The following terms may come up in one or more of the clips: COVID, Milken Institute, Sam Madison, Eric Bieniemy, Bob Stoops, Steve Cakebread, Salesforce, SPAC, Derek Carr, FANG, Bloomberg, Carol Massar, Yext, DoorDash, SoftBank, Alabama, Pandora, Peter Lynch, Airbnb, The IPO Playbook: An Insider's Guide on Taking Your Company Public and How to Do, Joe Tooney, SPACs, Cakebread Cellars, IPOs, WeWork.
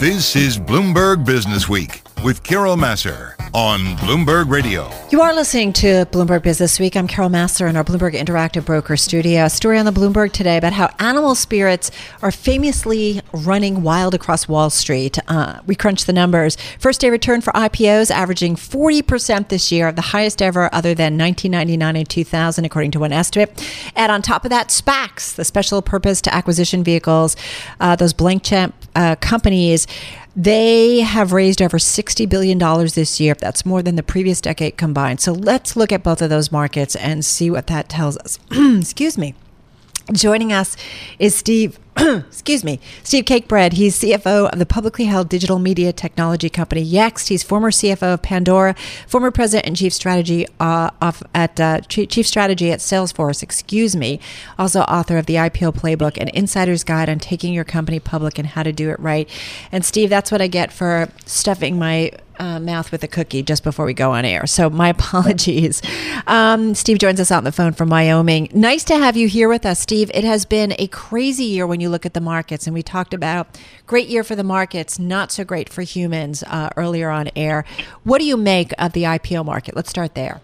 This is Bloomberg Business Week with Carol Massar on Bloomberg Radio. You are listening to Bloomberg Business Week. I'm Carol Massar in our Bloomberg Interactive Broker Studio. A story on the Bloomberg today about how animal spirits are famously running wild across Wall Street. We crunched the numbers. First day return for IPOs averaging 40% this year, the highest ever other than 1999 and 2000, according to one estimate. And on top of that, SPACs, the special purpose to acquisition vehicles, those blank check companies. They have raised over $60 billion this year. That's more than the previous decade combined. So let's look at both of those markets and see what that tells us. Excuse me. Joining us is Steve Cakebread. He's CFO of the publicly held digital media technology company Yext. He's former CFO of Pandora, former president and chief strategy at Salesforce. Also author of The IPO Playbook: An Insider's Guide on Taking Your Company Public and How to Do It Right. And Steve, that's what I get for stuffing my mouth with a cookie just before we go on air. So my apologies. Steve joins us on the phone from Wyoming. Nice to have you here with us, Steve. It has been a crazy year when you look at the markets, and we talked about great year for the markets, not so great for humans earlier on air. What do you make of the IPO market? Let's start there.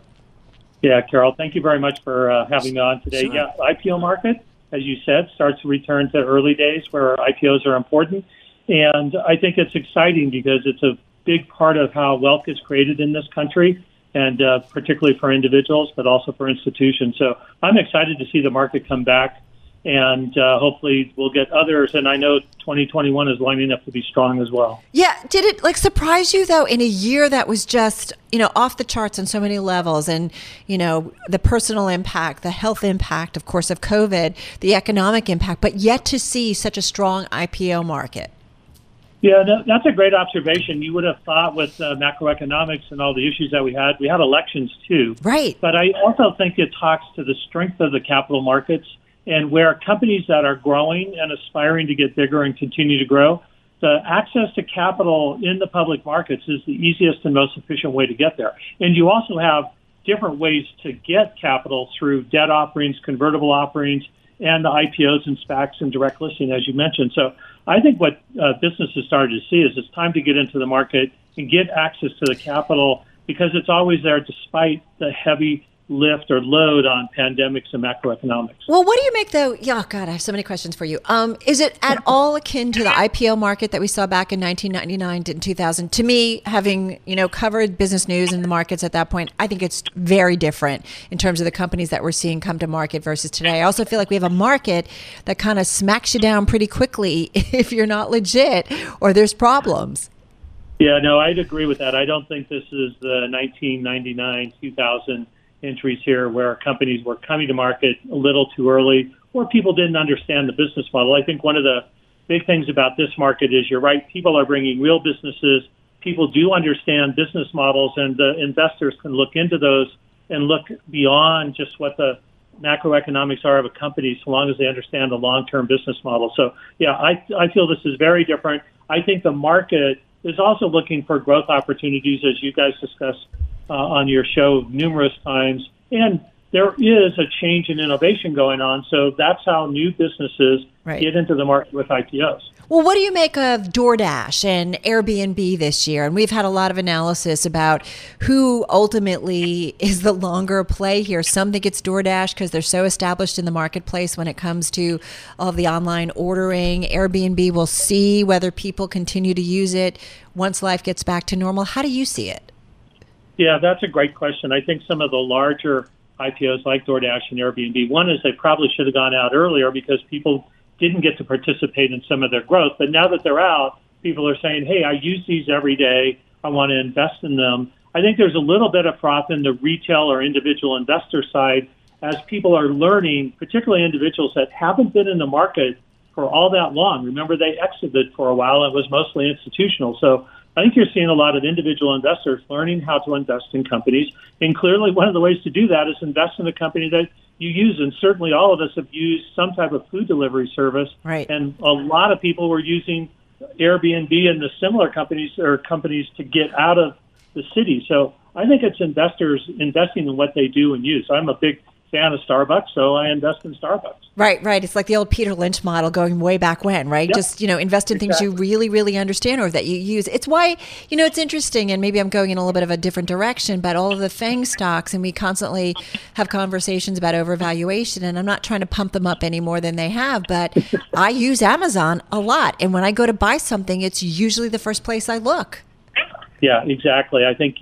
Yeah, Carol, thank you very much for having me on today. Sure. Yeah, IPO market, as you said, starts to return to early days where IPOs are important. And I think it's exciting because it's a big part of how wealth is created in this country, and particularly for individuals, but also for institutions. So I'm excited to see the market come back, and hopefully we'll get others. And I know 2021 is lining up to be strong as well. Yeah. Did it surprise you, though, in a year that was just, off the charts on so many levels, and, the personal impact, the health impact, of course, of COVID, the economic impact, but yet to see such a strong IPO market? Yeah, that's a great observation. You would have thought with macroeconomics and all the issues that we had elections too. Right. But I also think it talks to the strength of the capital markets, and where companies that are growing and aspiring to get bigger and continue to grow, the access to capital in the public markets is the easiest and most efficient way to get there. And you also have different ways to get capital through debt offerings, convertible offerings, and the IPOs and SPACs and direct listing, as you mentioned. So I think what businesses started to see is it's time to get into the market and get access to the capital, because it's always there despite the heavy lift or load on pandemics and macroeconomics. Well, what do you make, though? Yeah, oh, God, I have so many questions for you. Is it at all akin to the IPO market that we saw back in 1999 and 2000? To me, having covered business news in the markets at that point, I think it's very different in terms of the companies that we're seeing come to market versus today. I also feel like we have a market that kind of smacks you down pretty quickly if you're not legit or there's problems. Yeah, no, I'd agree with that. I don't think this is the 1999, 2000 entries here where companies were coming to market a little too early or people didn't understand the business model. I think one of the big things about this market is, you're right, people are bringing real businesses. People do understand business models, and the investors can look into those and look beyond just what the macroeconomics are of a company, so long as they understand the long-term business model. So, yeah, I feel this is very different. I think the market is also looking for growth opportunities, as you guys discussed on your show numerous times, and there is a change in innovation going on, so that's how new businesses get into the market with IPOs. Well, what do you make of DoorDash and Airbnb this year? And we've had a lot of analysis about who ultimately is the longer play here. Some think it's DoorDash because they're so established in the marketplace when it comes to all of the online ordering. Airbnb, will see whether people continue to use it once life gets back to normal. How do you see it? Yeah, that's a great question. I think some of the larger IPOs like DoorDash and Airbnb, one is they probably should have gone out earlier because people didn't get to participate in some of their growth. But now that they're out, people are saying, hey, I use these every day. I want to invest in them. I think there's a little bit of froth in the retail or individual investor side as people are learning, particularly individuals that haven't been in the market for all that long. Remember, they exited for a while. It was mostly institutional. So I think you're seeing a lot of individual investors learning how to invest in companies. And clearly one of the ways to do that is invest in a company that you use. And certainly all of us have used some type of food delivery service. Right. And a lot of people were using Airbnb and the similar companies or companies to get out of the city. So I think it's investors investing in what they do and use. I'm a big fan of Starbucks, so I invest in Starbucks. Right, right. It's like the old Peter Lynch model going way back when, right? Yep. Just, invest in things you really, really understand or that you use. It's why, it's interesting, and maybe I'm going in a little bit of a different direction, but all of the FANG stocks, and we constantly have conversations about overvaluation, and I'm not trying to pump them up any more than they have, but I use Amazon a lot. And when I go to buy something, it's usually the first place I look. Yeah, exactly. I think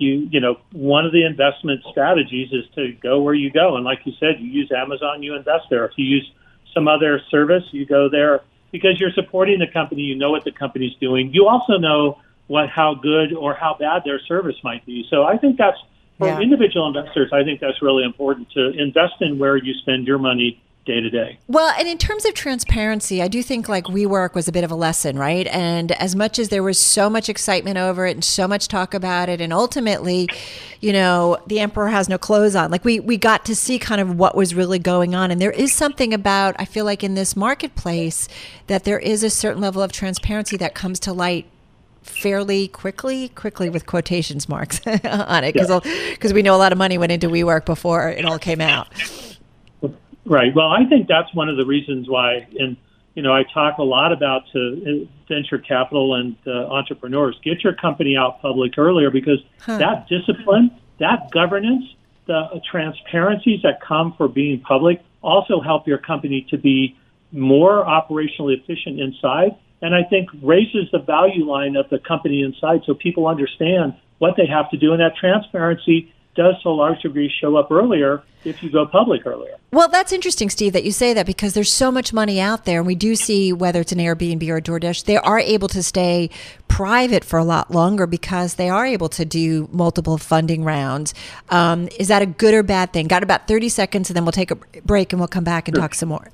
one of the investment strategies is to go where you go. And like you said, you use Amazon, you invest there. If you use some other service, you go there because you're supporting the company. You know what the company's doing. You also know how good or how bad their service might be. So I think that's, for individual investors, I think that's really important to invest in where you spend your money day to day. Well, and in terms of transparency, I do think WeWork was a bit of a lesson, right? And as much as there was so much excitement over it and so much talk about it, and ultimately, the emperor has no clothes on. We got to see kind of what was really going on. And there is something about, I feel like in this marketplace, that there is a certain level of transparency that comes to light fairly quickly with quotations marks on it, because we know a lot of money went into WeWork before it all came out. Right. Well, I think that's one of the reasons why, and I talk a lot about to venture capital and entrepreneurs, get your company out public earlier, because that discipline, that governance, the transparencies that come for being public also help your company to be more operationally efficient inside, and I think raises the value line of the company inside, so people understand what they have to do, and that transparency does to a large degree show up earlier if you go public earlier. Well, that's interesting, Steve, that you say that, because there's so much money out there, and we do see, whether it's an Airbnb or a DoorDash, they are able to stay private for a lot longer because they are able to do multiple funding rounds. Is that a good or bad thing? Got about 30 seconds, and then we'll take a break and we'll come back and talk some more.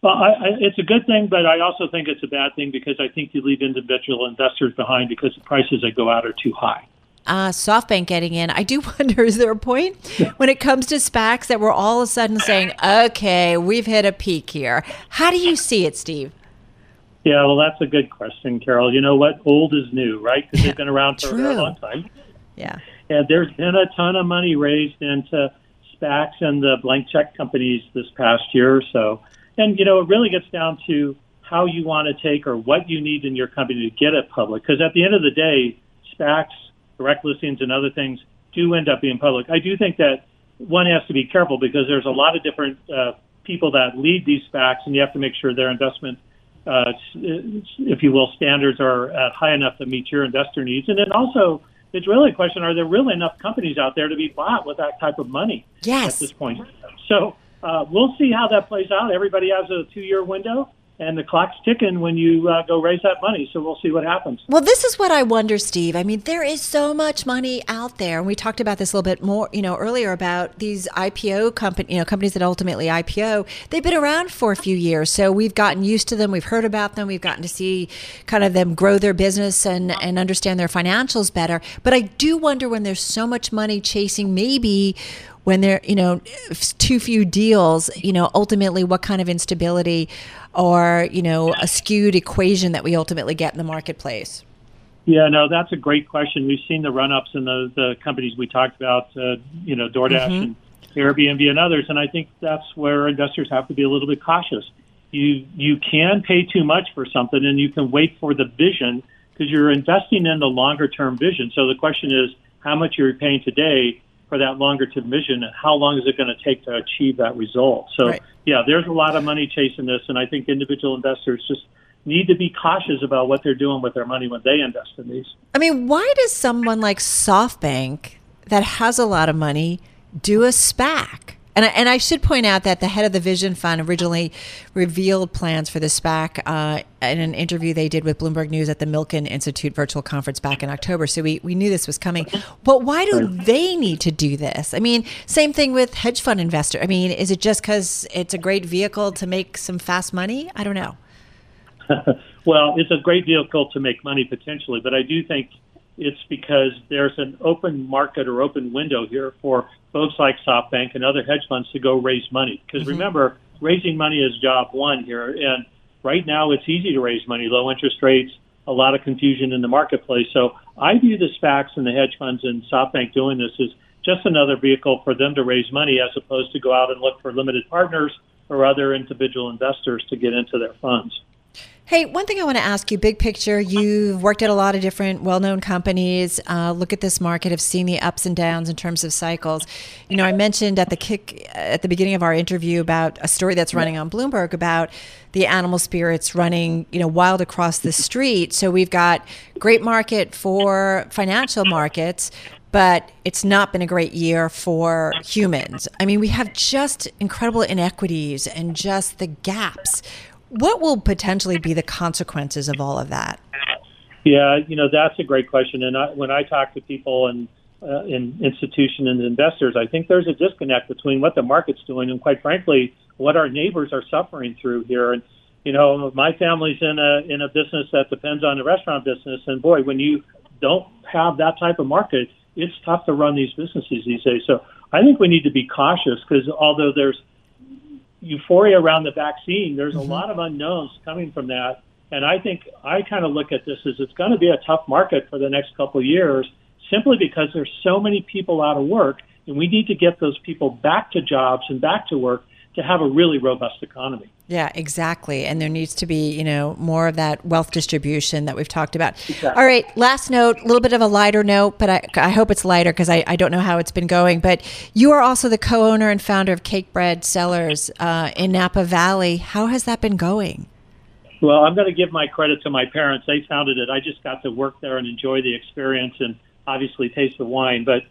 Well, it's a good thing, but I also think it's a bad thing, because I think you leave individual investors behind because the prices that go out are too high. SoftBank getting in. I do wonder, is there a point when it comes to SPACs that we're all of a sudden saying, okay, we've hit a peak here? How do you see it, Steve? Yeah, well, that's a good question, Carol. You know what? Old is new, right? Because they've been around for a long time. Yeah. And there's been a ton of money raised into SPACs and the blank check companies this past year or so. And, it really gets down to how you want to take or what you need in your company to get it public. Because at the end of the day, SPACs, direct listings, and other things do end up being public. I do think that one has to be careful, because there's a lot of different people that lead these SPACs, and you have to make sure their investment, if you will, standards are high enough to meet your investor needs. And then also, it's really a question, are there really enough companies out there to be bought with that type of money at this point? So we'll see how that plays out. Everybody has a 2-year window. And the clock's ticking when you go raise that money, so we'll see what happens. Well, this is what I wonder, Steve. I mean, there is so much money out there, and we talked about this a little bit more, earlier about these IPO companies that ultimately IPO. They've been around for a few years, so we've gotten used to them. We've heard about them. We've gotten to see kind of them grow their business and understand their financials better. But I do wonder, when there's so much money chasing, maybe when there, too few deals, ultimately what kind of instability or, a skewed equation that we ultimately get in the marketplace? Yeah, no, that's a great question. We've seen the run-ups in the companies we talked about, DoorDash and Airbnb and others, and I think that's where investors have to be a little bit cautious. You can pay too much for something, and you can wait for the vision, because you're investing in the longer-term vision. So the question is, how much are you paying today for that longer-term vision, and how long is it going to take to achieve that result? So, yeah, there's a lot of money chasing this, and I think individual investors just need to be cautious about what they're doing with their money when they invest in these. I mean, why does someone like SoftBank that has a lot of money do a SPAC? And I should point out that the head of the Vision Fund originally revealed plans for the SPAC in an interview they did with Bloomberg News at the Milken Institute virtual conference back in October. So we knew this was coming. But why do they need to do this? I mean, same thing with hedge fund investor. I mean, is it just because it's a great vehicle to make some fast money? I don't know. Well, it's a great vehicle to make money potentially, but I do think it's because there's an open market or open window here for folks like SoftBank and other hedge funds to go raise money. Because remember, raising money is job one here. And right now it's easy to raise money, low interest rates, a lot of confusion in the marketplace. So I view the SPACs and the hedge funds and SoftBank doing this as just another vehicle for them to raise money as opposed to go out and look for limited partners or other individual investors to get into their funds. Hey, one thing I want to ask you, big picture, you've worked at a lot of different well-known companies, look at this market, have seen the ups and downs in terms of cycles. You know, I mentioned at the beginning of our interview about a story that's running on Bloomberg about the animal spirits running, you know, wild across the street. So we've got great market for financial markets, but it's not been a great year for humans. I mean, we have just incredible inequities and just the gaps. What will potentially be the consequences of all of that? Yeah, you know, that's a great question. And when I talk to people and in institutions and investors, I think there's a disconnect between what the market's doing and, quite frankly, what our neighbors are suffering through here. And, you know, my family's in a business that depends on the restaurant business. And, boy, when you don't have that type of market, it's tough to run these businesses these days. So I think we need to be cautious because although there's euphoria around the vaccine, there's a lot of unknowns coming from that. And I think I kind of look at this as it's going to be a tough market for the next couple of years simply because there's so many people out of work, and we need to get those people back to jobs and back to work to have a really robust economy. Yeah, exactly. And there needs to be, you know, more of that wealth distribution that we've talked about. Exactly. All right. Last note, a little bit of a lighter note, but I hope it's lighter because I don't know how it's been going. But you are also the co-owner and founder of Cakebread Cellars in Napa Valley. How has that been going? Well, I'm going to give my credit to my parents. They founded it. I just got to work there and enjoy the experience and obviously taste the wine. But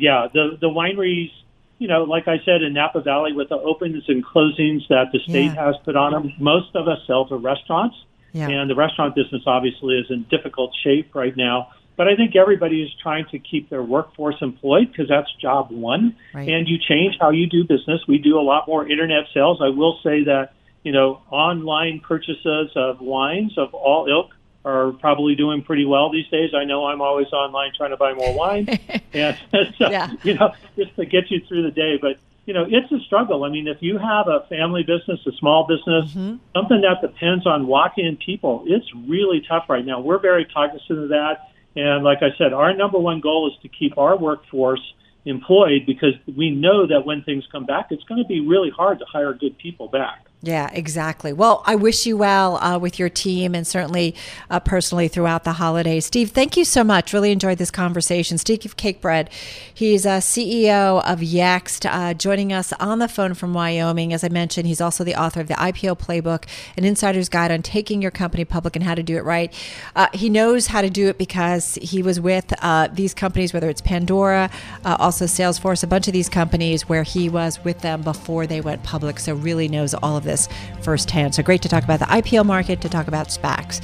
yeah, the wineries, you know, like I said, in Napa Valley, with the opens and closings that the state has put on them, most of us sell to restaurants. Yeah. And the restaurant business obviously is in difficult shape right now. But I think everybody is trying to keep their workforce employed because that's job one. Right. And you change how you do business. We do a lot more internet sales. I will say that, you know, online purchases of wines of all ilk are probably doing pretty well these days. I know I'm always online trying to buy more wine. And so, you know, just to get you through the day. But, you know, it's a struggle. I mean, if you have a family business, a small business, something that depends on walk-in people, it's really tough right now. We're very cognizant of that. And like I said, our number one goal is to keep our workforce employed because we know that when things come back, it's going to be really hard to hire good people back. Yeah, exactly. Well, I wish you well with your team and certainly personally throughout the holidays. Steve, thank you so much. Really enjoyed this conversation. Steve Cakebread, he's a CEO of Yext, joining us on the phone from Wyoming. As I mentioned, he's also the author of The IPO Playbook, An Insider's Guide on Taking Your Company Public and How to Do It Right. He knows how to do it because he was with these companies, whether it's Pandora, also Salesforce, a bunch of these companies where he was with them before they went public. So really knows all of this firsthand. So great to talk about the IPO market, to talk about SPACs.